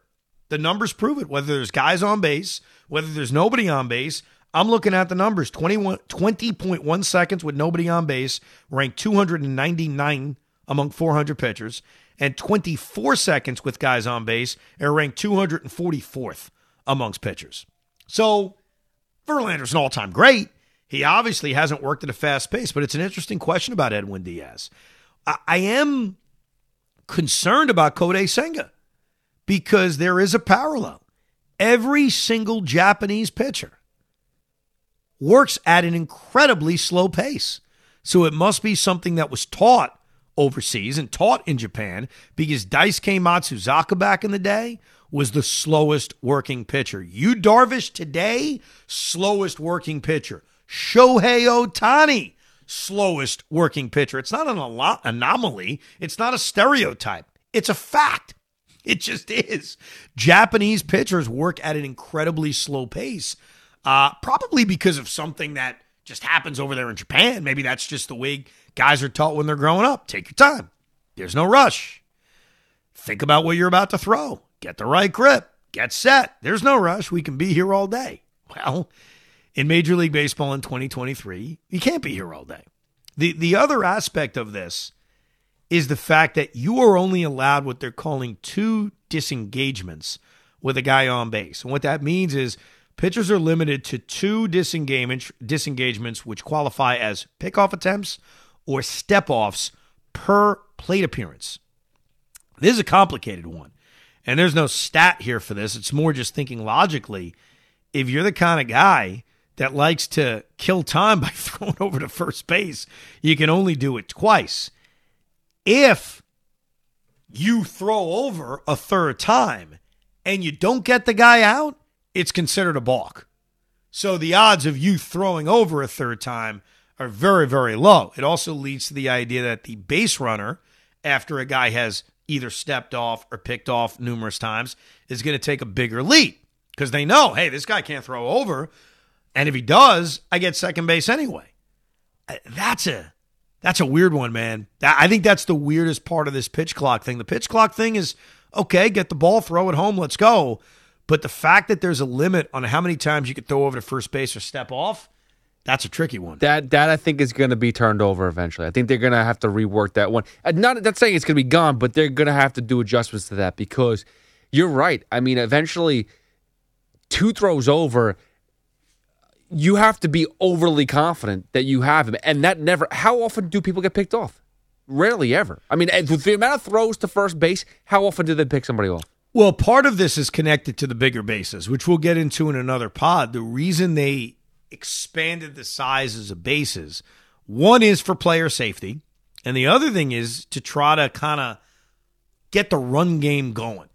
The numbers prove it. Whether there's guys on base, whether there's nobody on base, I'm looking at the numbers. twenty-one, twenty point one seconds with nobody on base, ranked two hundred ninety-nine among four hundred pitchers, and twenty-four seconds with guys on base, and ranked two hundred forty-fourth amongst pitchers. So Verlander's an all-time great. He obviously hasn't worked at a fast pace, but it's an interesting question about Edwin Diaz. I, I am concerned about Kodai Senga because there is a parallel. Every single Japanese pitcher works at an incredibly slow pace. So it must be something that was taught overseas and taught in Japan, because Daisuke Matsuzaka back in the day was the slowest working pitcher. Yu Darvish today, slowest working pitcher. Shohei Ohtani, slowest working pitcher. It's not an anomaly. It's not a stereotype. It's a fact. It just is. Japanese pitchers work at an incredibly slow pace, uh, probably because of something that just happens over there in Japan. Maybe that's just the way guys are taught when they're growing up. Take your time. There's no rush. Think about what you're about to throw. Get the right grip. Get set. There's no rush. We can be here all day. Well, in Major League Baseball in twenty twenty-three, you can't be here all day. The, the other aspect of this is the fact that you are only allowed what they're calling two disengagements with a guy on base. And what that means is pitchers are limited to two disengage, disengagements which qualify as pickoff attempts or step-offs per plate appearance. This is a complicated one, and there's no stat here for this. It's more just thinking logically. If you're the kind of guy that likes to kill time by throwing over to first base, you can only do it twice. If you throw over a third time and you don't get the guy out, it's considered a balk. So the odds of you throwing over a third time are very, very low. It also leads to the idea that the base runner, after a guy has either stepped off or picked off numerous times, is going to take a bigger leap because they know, hey, this guy can't throw over. And if he does, I get second base anyway. That's a that's a weird one, man. I think that's the weirdest part of this pitch clock thing. The pitch clock thing is, okay, get the ball, throw it home, let's go. But the fact that there's a limit on how many times you could throw over to first base or step off, that's a tricky one. That that I think is going to be turned over eventually. I think they're going to have to rework that one. Not that's saying it's going to be gone, but they're going to have to do adjustments to that because you're right. I mean, eventually, two throws over, you have to be overly confident that you have him, and that never. How often do people get picked off? Rarely ever. I mean, with the amount of throws to first base, how often do they pick somebody off? Well, part of this is connected to the bigger bases, which we'll get into in another pod. The reason they expanded the sizes of bases, one is for player safety, and the other thing is to try to kind of get the run game going,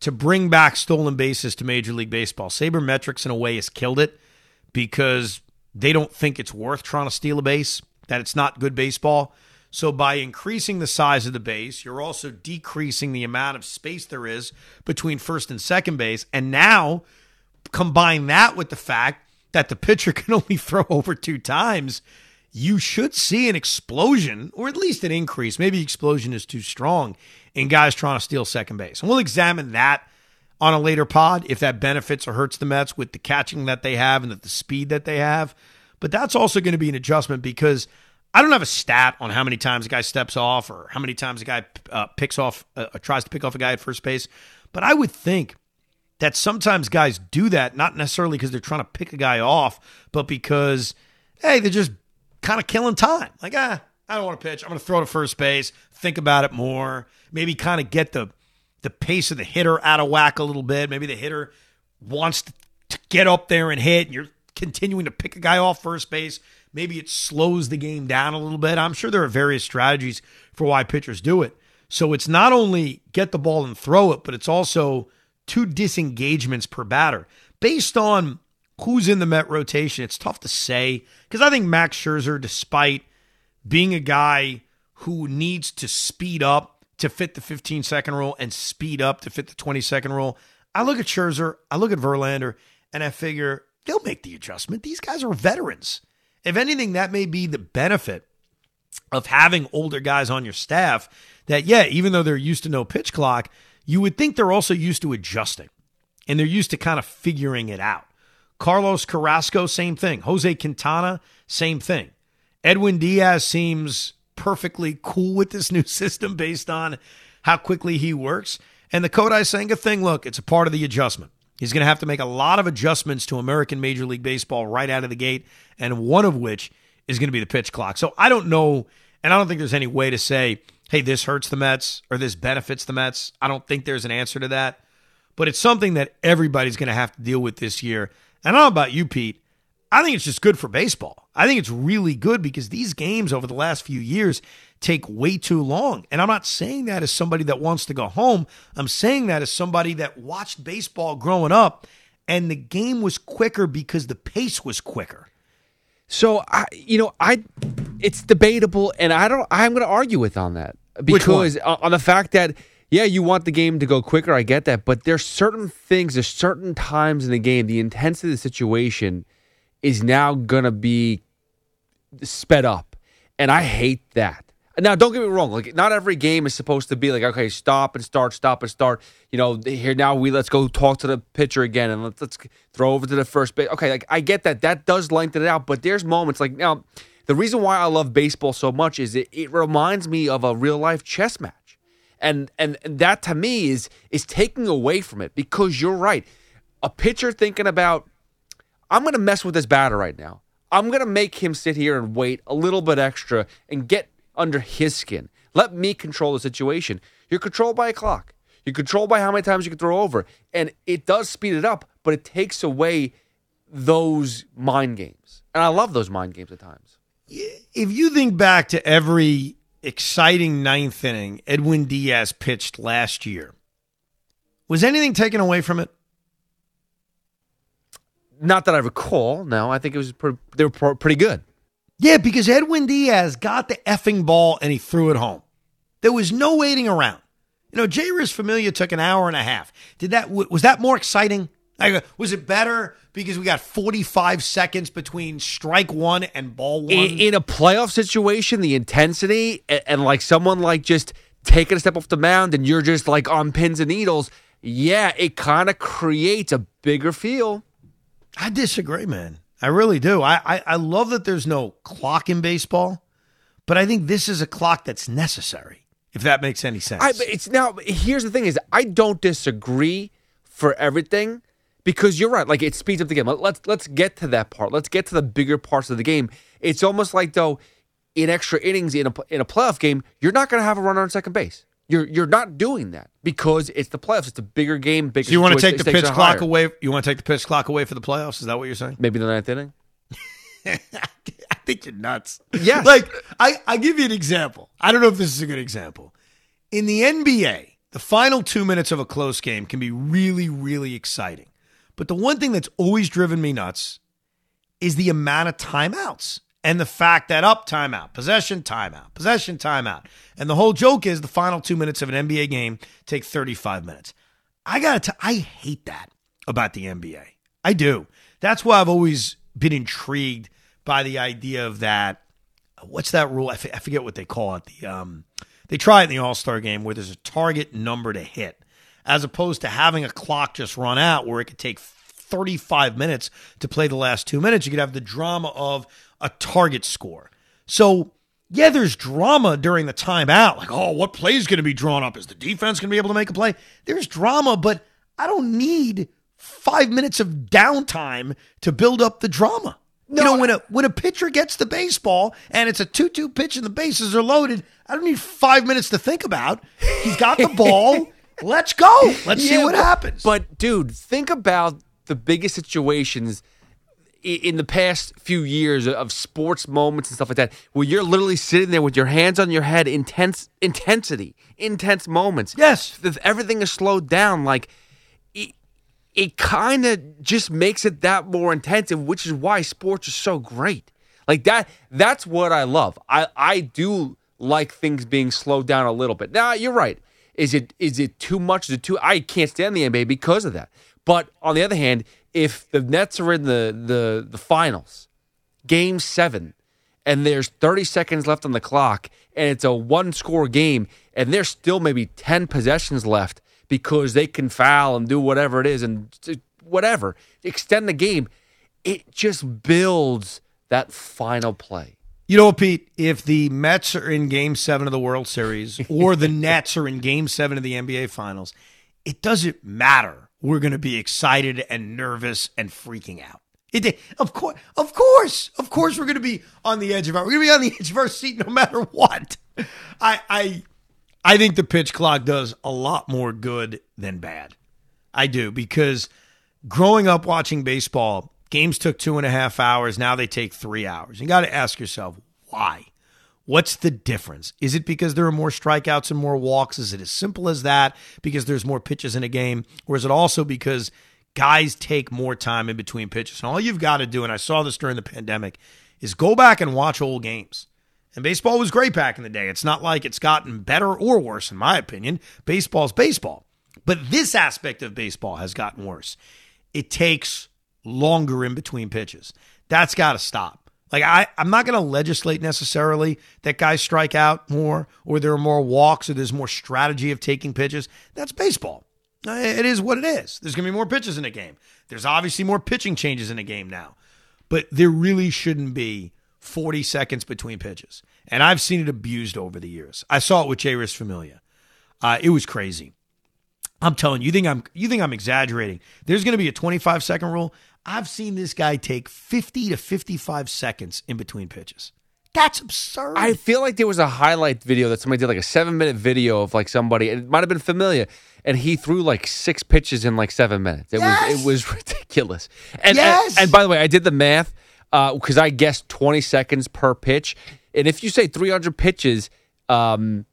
to bring back stolen bases to Major League Baseball. Sabermetrics, in a way, has killed it because they don't think it's worth trying to steal a base, that it's not good baseball. So by increasing the size of the base, you're also decreasing the amount of space there is between first and second base. And now combine that with the fact that the pitcher can only throw over two times, you should see an explosion, or at least an increase. Maybe explosion is too strong, in guys trying to steal second base. And we'll examine that on a later pod, if that benefits or hurts the Mets with the catching that they have and the speed that they have. But that's also going to be an adjustment because I don't have a stat on how many times a guy steps off or how many times a guy uh, picks off, uh, tries to pick off a guy at first base. But I would think that sometimes guys do that, not necessarily because they're trying to pick a guy off, but because, hey, they're just kind of killing time. Like, ah, I don't want to pitch. I'm going to throw to first base, think about it more, maybe kind of get the, the pace of the hitter out of whack a little bit. Maybe the hitter wants to, to get up there and hit, and you're continuing to pick a guy off first base. Maybe it slows the game down a little bit. I'm sure there are various strategies for why pitchers do it. So it's not only get the ball and throw it, but it's also two disengagements per batter. Based on who's in the Met rotation, it's tough to say because I think Max Scherzer, despite being a guy who needs to speed up to fit the fifteen-second rule and speed up to fit the twenty-second rule, I look at Scherzer, I look at Verlander, and I figure they'll make the adjustment. These guys are veterans. If anything, that may be the benefit of having older guys on your staff that, yeah, even though they're used to no pitch clock, you would think they're also used to adjusting and they're used to kind of figuring it out. Carlos Carrasco, same thing. Jose Quintana, same thing. Edwin Diaz seems perfectly cool with this new system based on how quickly he works. And the Kodai Senga thing, look, it's a part of the adjustment. He's going to have to make a lot of adjustments to American Major League Baseball right out of the gate, and one of which is going to be the pitch clock. So I don't know, and I don't think there's any way to say, hey, this hurts the Mets or this benefits the Mets. I don't think there's an answer to that. but it's something that everybody's going to have to deal with this year. And I don't know about you, Pete. I think it's just good for baseball. I think it's really good because these games over the last few years take way too long. And I'm not saying that as somebody that wants to go home. I'm saying that as somebody that watched baseball growing up, and the game was quicker because the pace was quicker. So, I, you know, I it's debatable, and I don't, I'm going to argue with on that. Because on the fact that, yeah, you want the game to go quicker, I get that. But there's certain things, there's certain times in the game, the intensity of the situation is now going to be sped up. And I hate that. Now, don't get me wrong. Like, not every game is supposed to be like, okay, stop and start, stop and start. You know, here now we let's go talk to the pitcher again and let's, let's throw over to the first base. Okay, like I get that. That does lengthen it out. But there's moments like now. The reason why I love baseball so much is it, it reminds me of a real life chess match, and and that to me is is taking away from it because you're right. A pitcher thinking about, I'm going to mess with this batter right now. I'm going to make him sit here and wait a little bit extra and get under his skin. Let me control the situation. You're controlled by a clock. You're controlled by how many times you can throw over. And it does speed it up, but it takes away those mind games. And I love those mind games at times. If you think back to every exciting ninth inning Edwin Diaz pitched last year, was anything taken away from it? Not that I recall. No, I think it was pretty, they were pretty good. Yeah, because Edwin Diaz got the effing ball and he threw it home. There was no waiting around. You know, Jeurys Familia took an hour and a half. Did that was that more exciting? Like, was it better because we got forty-five seconds between strike one and ball one? In, in a playoff situation, the intensity and, and like someone like just taking a step off the mound and you're just like on pins and needles, yeah, it kind of creates a bigger feel. I disagree, man. I really do. I, I, I love that there's no clock in baseball, but I think this is a clock that's necessary, if that makes any sense. I, but it's now, here's the thing is, I don't disagree for everything. Because you're right, like it speeds up the game. Let's let's get to that part. Let's get to the bigger parts of the game. It's almost like though, in extra innings in a in a playoff game, you're not going to have a runner on second base. You're you're not doing that because it's the playoffs. It's a bigger game. Bigger. So you want to take the pitch clock away? You want to take the pitch clock away for the playoffs? Is that what you're saying? Maybe the ninth inning. I think you're nuts. Yeah. Like I I give you an example. I don't know if this is a good example. In the N B A, the final two minutes of a close game can be really really exciting. But the one thing that's always driven me nuts is the amount of timeouts and the fact that up timeout, possession timeout, possession timeout. And the whole joke is the final two minutes of an N B A game take thirty-five minutes. I got to I hate that about the N B A. I do. That's why I've always been intrigued by the idea of that. What's that rule? I, f- I forget what they call it. The um, they try it in the All-Star game where there's a target number to hit, as opposed to having a clock just run out where it could take thirty-five minutes to play the last two minutes. You could have the drama of a target score. So, yeah, there's drama during the timeout. Like, oh, what play is going to be drawn up? Is the defense going to be able to make a play? There's drama, but I don't need five minutes of downtime to build up the drama. No, you know, when a when a pitcher gets the baseball and it's a two-two pitch and the bases are loaded, I don't need five minutes to think about. He's got the ball. Let's go. Let's yeah, see what but, happens. But, dude, think about the biggest situations in, in the past few years of sports moments and stuff like that where you're literally sitting there with your hands on your head, intense intensity, intense moments. Yes. If everything is slowed down, like, it, it kind of just makes it that more intensive, which is why sports are so great. Like, that. that's what I love. I, I do like things being slowed down a little bit. Now, you're right. Is it is it too much? Is it too? I can't stand the N B A because of that. But on the other hand, if the Nets are in the the, the finals, game seven, and there's thirty seconds left on the clock, and it's a one-score game, and there's still maybe ten possessions left because they can foul and do whatever it is and whatever, extend the game, it just builds that final play. You know, Pete, if the Mets are in Game seven of the World Series or the Nets are in Game seven of the N B A Finals, it doesn't matter. We're going to be excited and nervous and freaking out. It, of course, of course, of course we're going to be on the edge of our, we're going to be on the edge of our seat no matter what. I, I, I think the pitch clock does a lot more good than bad. I do, because growing up watching baseball, games took two and a half hours. Now they take three hours. You got to ask yourself, why? What's the difference? Is it because there are more strikeouts and more walks? Is it as simple as that? Because there's more pitches in a game? Or is it also because guys take more time in between pitches? And all you've got to do, and I saw this during the pandemic, is go back and watch old games. And baseball was great back in the day. It's not like it's gotten better or worse, in my opinion. Baseball's baseball. But this aspect of baseball has gotten worse. It takes longer in between pitches. That's got to stop. Like, I, I'm not going to legislate necessarily that guys strike out more or there are more walks or there's more strategy of taking pitches. That's baseball. It is what it is. There's going to be more pitches in a game. There's obviously more pitching changes in a game now. But there really shouldn't be forty seconds between pitches. And I've seen it abused over the years. I saw it with Jeurys Familia. Uh, it was crazy. I'm telling you, you think I'm you think I'm exaggerating. There's going to be a twenty-five second rule. I've seen this guy take fifty to fifty-five seconds in between pitches. That's absurd. I feel like there was a highlight video that somebody did, like a seven-minute video of like somebody. It might have been Familia, and he threw like six pitches in like seven minutes. It yes! was it was ridiculous. And, yes! and and by the way, I did the math because uh, I guessed twenty seconds per pitch. And if you say three hundred pitches, um,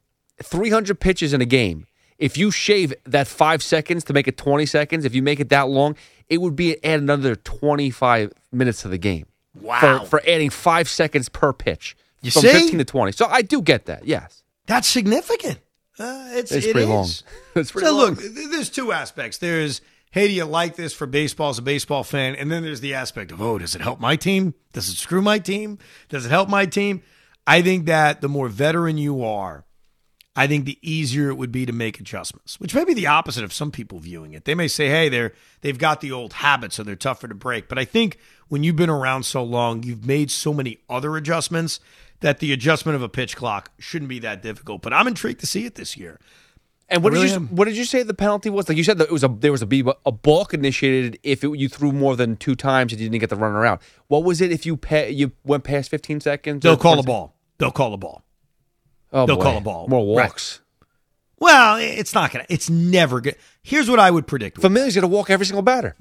three hundred pitches in a game. If you shave that five seconds to make it twenty seconds, if you make it that long, it would be add another twenty-five minutes to the game. Wow. For, for adding five seconds per pitch. You from see? fifteen to twenty. So I do get that, yes. That's significant. Uh, it's, it's it pretty is. long. It's pretty so long. So look, there's two aspects. There's, hey, do you like this for baseball as a baseball fan? And then there's the aspect of, oh, does it help my team? Does it screw my team? Does it help my team? I think that the more veteran you are, I think the easier it would be to make adjustments, which may be the opposite of some people viewing it. They may say, hey, they're, they've got the old habits, so they're tougher to break. But I think when you've been around so long, you've made so many other adjustments that the adjustment of a pitch clock shouldn't be that difficult. But I'm intrigued to see it this year. And what, really did, you, what did you say the penalty was? Like you said, that it was a, there was a, B, a balk initiated if it, you threw more than two times and you didn't get the runner out. What was it if you pay, you went past fifteen seconds? They'll call a ball. They'll call a ball. Oh, They'll boy. call a ball. More walks. Right. Well, it's not going to. It's never good. Here's what I would predict. Familia's going to walk every single batter.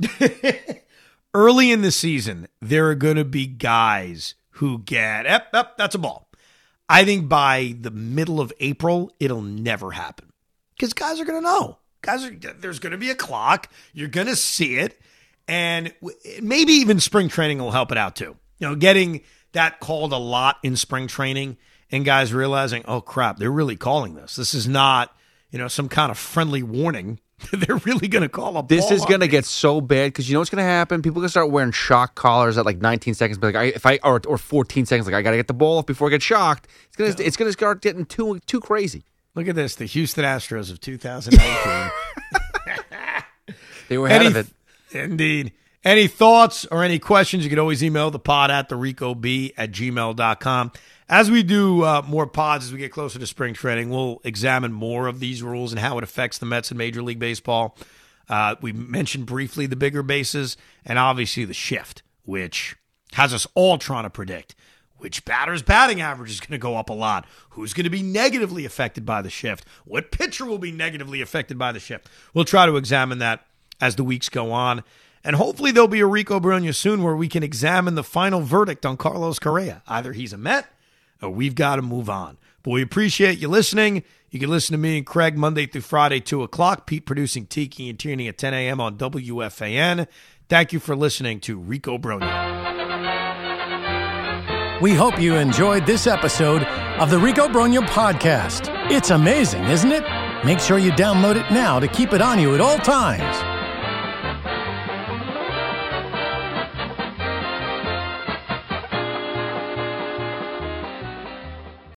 Early in the season, there are going to be guys who get, yep, yep, that's a ball. I think by the middle of April, it'll never happen. Because guys are going to know. Guys, are, there's going to be a clock. You're going to see it. And maybe even spring training will help it out too. You know, getting that called a lot in spring training and guys realizing, oh, crap, they're really calling this. This is not, you know, some kind of friendly warning. They're really going to call a ball. This is going to get so bad because you know what's going to happen? People are going to start wearing shock collars at like nineteen seconds, but like, if I or, or fourteen seconds, like I got to get the ball off before I get shocked. It's going to yeah. it's going to start getting too too crazy. Look at this, the Houston Astros of two thousand nineteen. They were ahead any, of it. Indeed. Any thoughts or any questions, you can always email the pod at the rico b at gmail dot com. As we do uh, more pods as we get closer to spring training, we'll examine more of these rules and how it affects the Mets and Major League Baseball. Uh, we mentioned briefly the bigger bases and obviously the shift, which has us all trying to predict which batter's batting average is going to go up a lot, who's going to be negatively affected by the shift, what pitcher will be negatively affected by the shift. We'll try to examine that as the weeks go on. And hopefully there'll be a Rico Brogna soon where we can examine the final verdict on Carlos Correa. Either he's a Met or we've got to move on. But we appreciate you listening. You can listen to me and Craig Monday through Friday, two o'clock. Pete producing Tiki and Tierney at ten a.m. on W F A N. Thank you for listening to Rico Brogna. We hope you enjoyed this episode of the Rico Brogna podcast. It's amazing, isn't it? Make sure you download it now to keep it on you at all times.